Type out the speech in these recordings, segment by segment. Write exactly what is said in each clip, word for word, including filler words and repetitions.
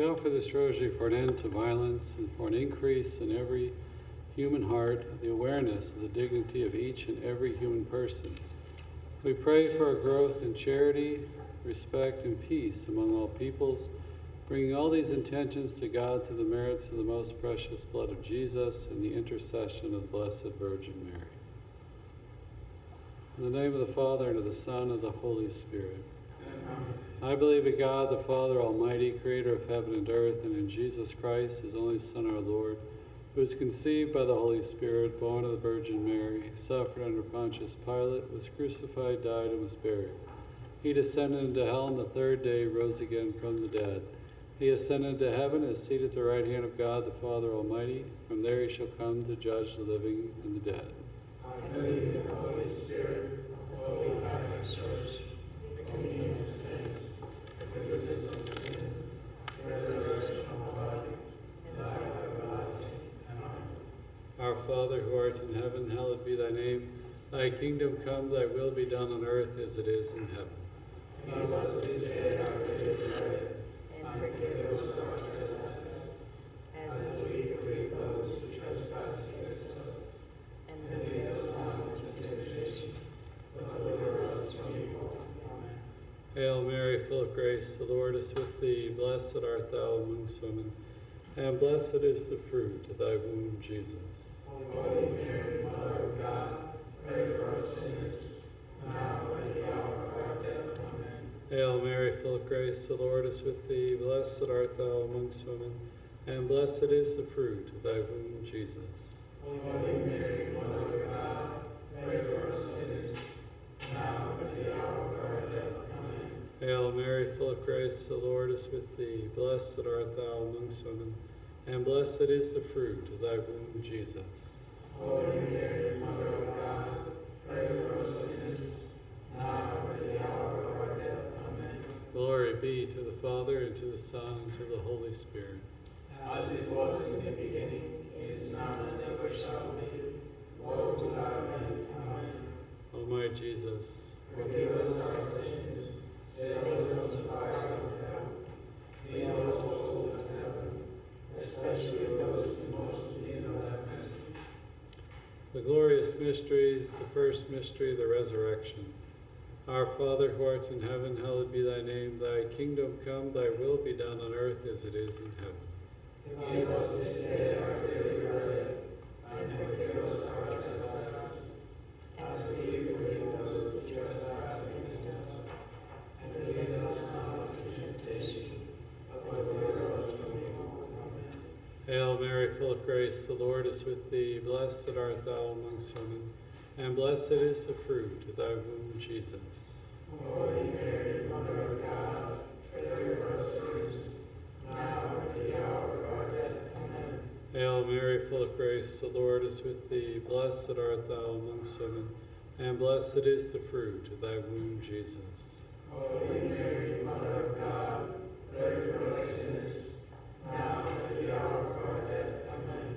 We offer this rosary for an end to violence and for an increase in every human heart of the awareness of the dignity of each and every human person. We pray for a growth in charity, respect, and peace among all peoples, bringing all these intentions to God through the merits of the most precious blood of Jesus and the intercession of the Blessed Virgin Mary. In the name of the Father, and of the Son, and of the Holy Spirit. Amen. I believe in God, the Father Almighty, creator of heaven and earth, and in Jesus Christ, his only Son, our Lord, who was conceived by the Holy Spirit, born of the Virgin Mary, suffered under Pontius Pilate, was crucified, died, and was buried. He descended into hell, and the third day rose again from the dead. He ascended to heaven and is seated at the right hand of God, the Father Almighty. From there he shall come to judge the living and the dead. I believe in the Holy Spirit, the Holy Catholic Church, the communion of saints, the forgiveness of sins, the resurrection of the body, and life everlasting. Amen. Our Father, who art in heaven, hallowed be thy name. Thy kingdom come, thy will be done on earth as it is in heaven. Give us this day our daily bread, and forgive us our trespasses, as we forgive those who trespass against us. And lead us not into temptation, but deliver us from evil. Amen. Hail Mary, full of grace, the Lord is with thee. Blessed art thou amongst women, and blessed is the fruit of thy womb, Jesus. Holy Mary, Mother of God, pray for us sinners, now and at the hour of our death. Amen. Hail Mary, full of grace, the Lord is with thee. Blessed art thou amongst women, and blessed is the fruit of thy womb, Jesus. Holy Mary, Mother of God, pray for us sinners, now and at the hour of our death. Amen. Hail Mary, full of grace, the Lord is with thee. Blessed art thou amongst women, and blessed is the fruit of thy womb, Jesus. Holy Mary, Mother of God, pray for us sinners, now and at the hour of our death. Amen. Glory be to the Father, and to the Son, and to the Holy Spirit. As it was in the beginning, is now and ever shall be, world without end. Amen. O my Jesus, forgive us our sins, save us from the fires of hell, lead all souls to heaven, especially those who most need thy mercy. The glorious mysteries, the first mystery, the resurrection. Our Father, who art in heaven, hallowed be thy name. Thy kingdom come, thy will be done on earth as it is in heaven. Give us this day our daily bread, and forgive us our trespasses, as we forgive those who trespass against us. And lead us not into temptation, but deliver us from evil. Amen. Hail Mary, full of grace, the Lord is with thee. Blessed art thou amongst women, and blessed is the fruit of thy womb, Jesus. Holy Mary, Mother of God, pray for us sinners, now and at the hour of our death. Amen. Hail Mary, full of grace, the Lord is with thee. Blessed art thou amongst women, and blessed is the fruit of thy womb, Jesus. Holy Mary, Mother of God, pray for us sinners, now and at the hour of our death. Amen.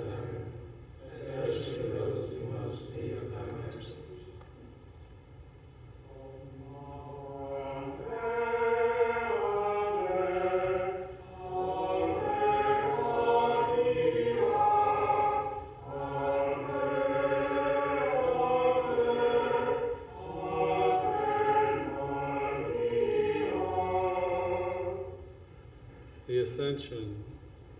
heaven, especially those who most need of thy mercy. Ascension.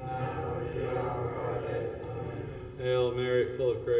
now and at the hour of our death. Amen. Hail Mary, full of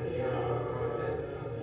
at the hour of our death. Amen.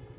at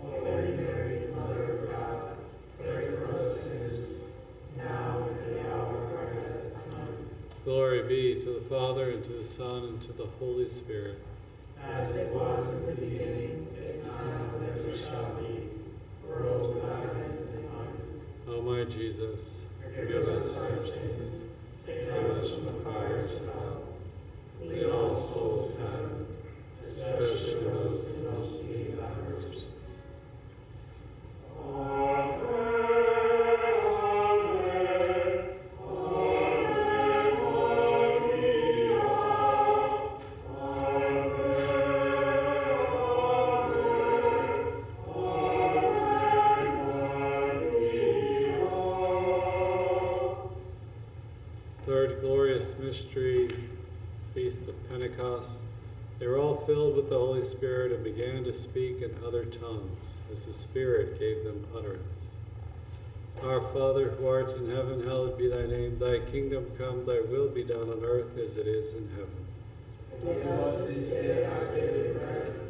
Holy Mary, Mother of God, pray for us sinners, now and at the hour of our death. Amen. Glory be to the Father, and to the Son, and to the Holy Spirit. As it was in the beginning, is now, and ever shall be, world without end. Amen. O my Jesus, forgive us our sins, save us from the fires of hell, lead all souls to heaven, especially those who most need thy mercy. Amen. Amen. ministry, Feast of Pentecost, they were all filled with the Holy Spirit and began to speak in other tongues as the Spirit gave them utterance. Our Father, who art in heaven, hallowed be thy name. Thy kingdom come, thy will be done on earth as it is in heaven. Give us this day our daily bread,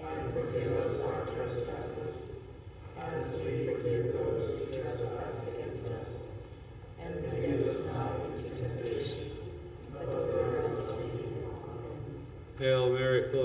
and forgive us our trespasses, as we forgive those who trespass against us. And lead us not into temptation, but deliver us from evil. Hail Mary, full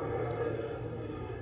our death. Amen.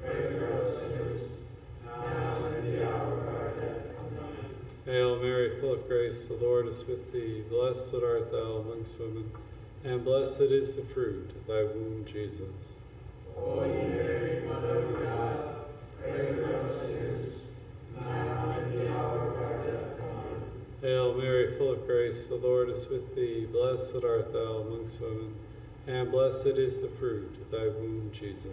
pray for us sinners, now and at the hour of our death. Amen. Hail Mary, full of grace, the Lord is with thee. Blessed art thou amongst women, and blessed is the fruit of thy womb, Jesus.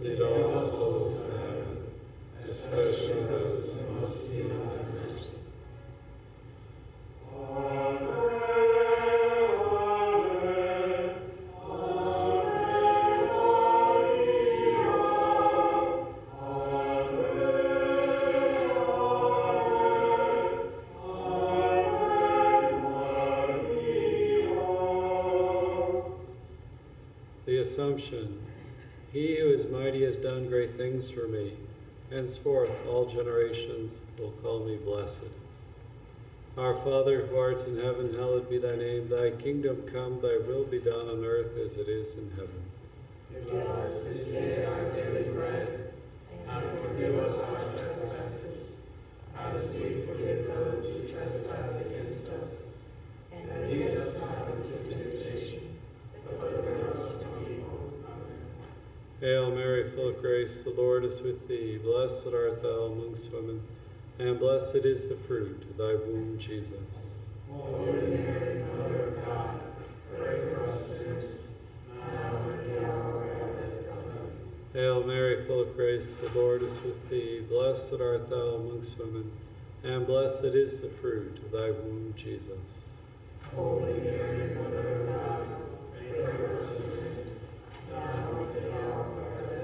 lead all souls to heaven, especially those who most need thy mercy. Assumption. He who is mighty has done great things for me. Henceforth all generations will call me blessed. Our Father, who art in heaven, hallowed be thy name. Thy kingdom come, thy will be done on earth as it is in heaven. Give us this day our daily bread, and forgive us our trespasses, as we forgive those who trespass against us. And lead us not into temptation. Hail Mary, full of grace, the Lord is with thee. Blessed art thou amongst women, and blessed is the fruit of thy womb, Jesus. Holy Mary, Mother of God, pray for us sinners, now and at the hour of our death. Amen. Hail Mary, full of grace, the Lord is with thee. Blessed art thou amongst women, and blessed is the fruit of thy womb, Jesus. Holy Mary, Mother of God, pray for us sinners, now and at the hour of our death.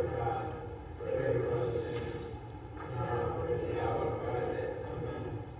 of God, pray for us sinners, now and at the hour of our death. Amen.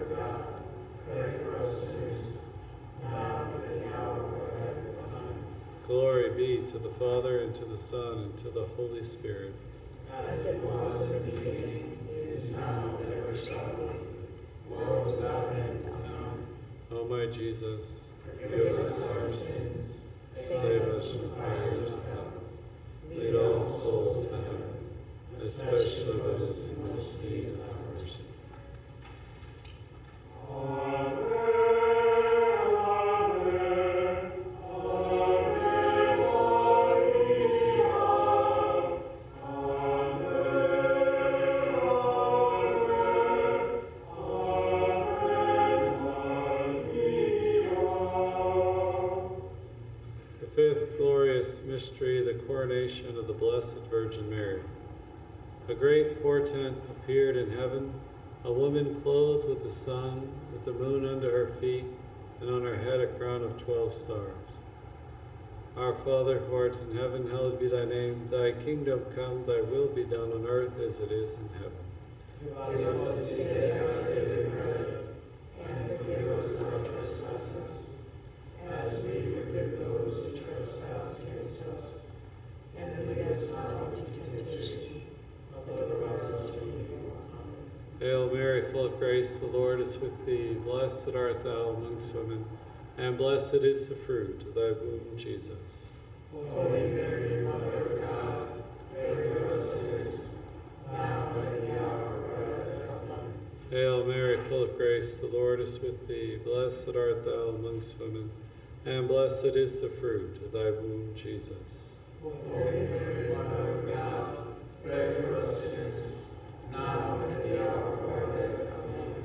of God, pray for us sinners, now and at the hour of our death. Amen. Glory be to the Father, and to the Son, and to the Holy Spirit. As it was in the beginning, is now, and ever shall be, world without end. Amen. O my Jesus, forgive us our sins, save us from the fires of hell, lead all souls to heaven, especially those who most need thy mercy. Amen. Coronation of the Blessed Virgin Mary. A great portent appeared in heaven, a woman clothed with the sun, with the moon under her feet, and on her head a crown of twelve stars. Our Father, who art in heaven, hallowed be thy name. Thy kingdom come, thy will be done on earth as it is in heaven. Give us this day our daily bread, and forgive us our trespasses, as we forgive those who trespass against us. And lead us not into temptation, but deliver us from evil. Hail Mary, full of grace, the Lord is with thee. Blessed art thou amongst women, and blessed is the fruit of thy womb, Jesus. Holy Mary, Mother of God, pray for us sinners, now and at the hour of our death. Amen. Hail Mary, full of grace, the Lord is with thee. Blessed art thou amongst women, and blessed is the fruit of thy womb, Jesus. Holy Mary, Mother of God, pray for us sinners, now and at the hour of our death. Amen.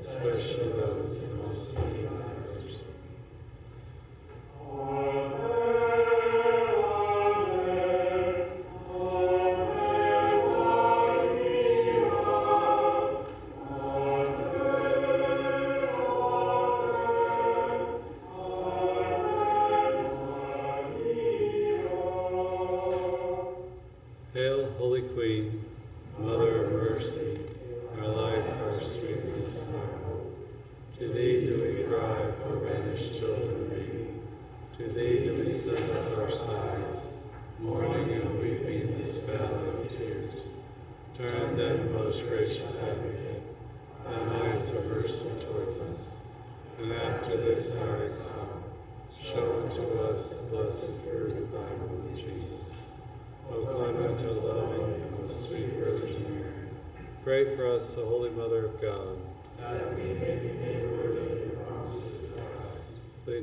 especially those who most need thy mercy. Hail, Holy Queen, Mother of Mercy, our life, our sweetness, and our hope. To thee do we cry, O banished children of Eden. To thee do we send up our sighs, mourning and weeping this valley of tears. Turn then, most gracious advocate, thine eyes of mercy towards us, and after this our exile, show unto us the blessed fruit of thy womb, Jesus. O clement, O loving, O sweet Virgin Mary, pray for us, the Holy Mother of God, that we may be made worthy of your promises for us. The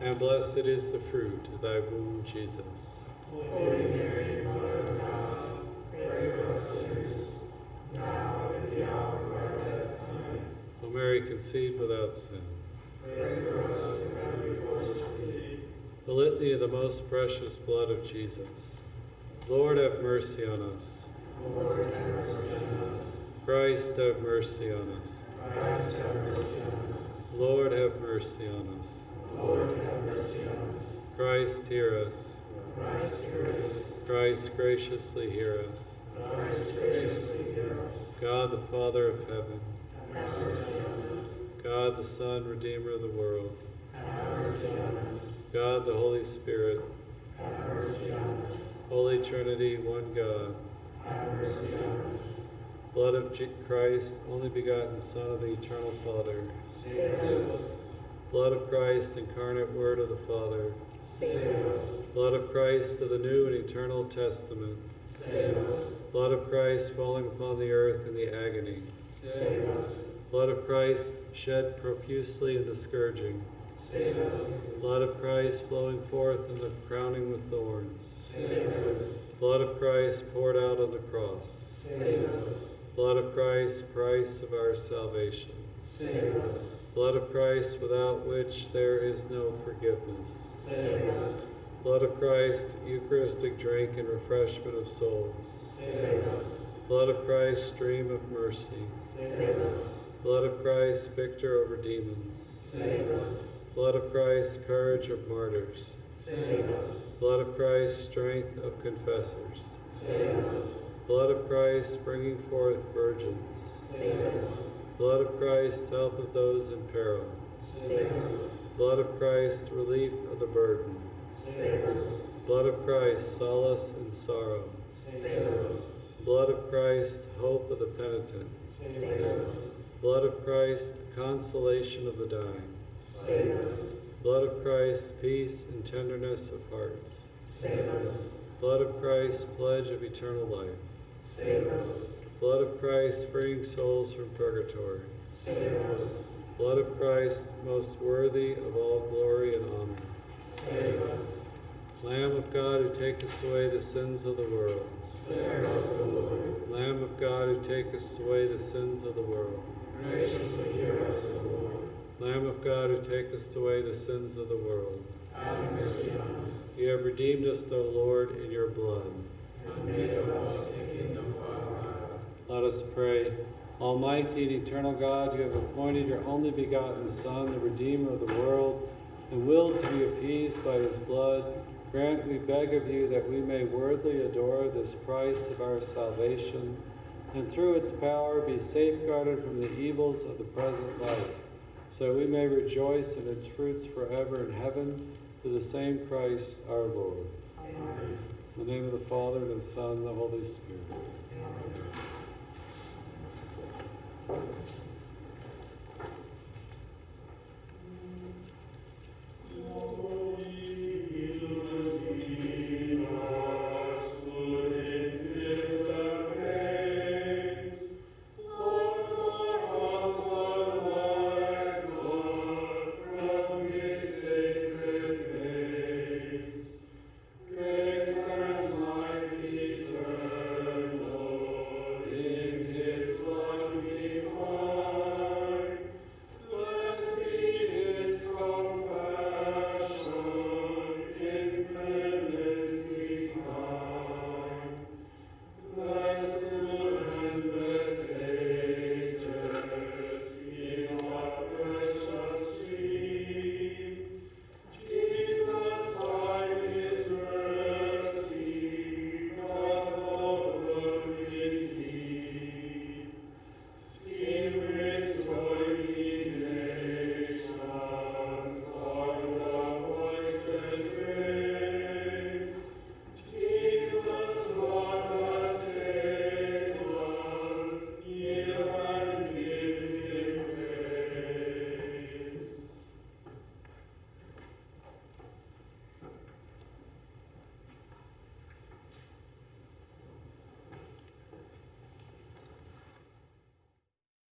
and blessed is the fruit of thy womb, Jesus. Holy Mary, Mother of God, pray for us sinners, now and at the hour of our death. Amen. O Mary, conceived without sin, pray for us who have recourse to thee. The Litany of the Most Precious Blood of Jesus. Lord, have mercy on us. Lord, have mercy on us. Christ, have mercy on us. Christ, have mercy on us. Lord, have mercy on us. Lord, have mercy on us. Christ, hear us. Christ, hear us. Christ, graciously hear us. Christ, graciously hear us. God, the Father of heaven, have mercy on us. God, the Son, Redeemer of the world, have mercy on us. God, the Holy Spirit, have mercy on us. Holy Trinity, one God, have mercy on us. Blood of Christ, only begotten Son of the Eternal Father, save us. Blood of Christ, incarnate Word of the Father, save us. Blood of Christ of the New and Eternal Testament, save us. Blood of Christ falling upon the earth in the agony, save us. Blood of Christ shed profusely in the scourging, save us. Blood of Christ flowing forth in the crowning with thorns, save us. Blood of Christ poured out on the cross, save us. Blood of Christ, price of our salvation, save us. Blood of Christ, without which there is no forgiveness, save us. Blood of Christ, Eucharistic drink and refreshment of souls, save us. Blood of Christ, stream of mercy, save us. Blood of Christ, victor over demons, save us. Blood of Christ, courage of martyrs, save us. Blood of Christ, strength of confessors, save us. Blood of Christ, bringing forth virgins, save us. Blood of Christ, help of those in peril, Save us. Blood of Christ, relief of the burden. Save us. Blood of Christ, solace in sorrow. Save us. Blood of Christ, hope of the penitent. Save us. Blood of Christ, consolation of the dying. Save us. Blood of Christ, peace and tenderness of hearts. Save us. Blood of Christ, pledge of eternal life. Save us. Blood of Christ, freeing souls from purgatory. Save us. Blood of Christ, most worthy of all glory and honor. Save us. Lamb of God, who takest away the sins of the world. Spare us, O Lord. Lamb of God, who takest away the sins of the world. Graciously hear us, O Lord. Lamb of God, who takest away the sins of the world. Have mercy on us. You have redeemed us, O Lord, in your blood. And made of us a kingdom for God. Let us pray. Almighty and eternal God, you have appointed your only begotten Son, the Redeemer of the world, and willed to be appeased by his blood. Grant, we beg of you, that we may worthily adore this price of our salvation, and through its power be safeguarded from the evils of the present life, so we may rejoice in its fruits forever in heaven, through the same Christ our Lord. Amen. In the name of the Father, and the Son, and the Holy Spirit. Amen.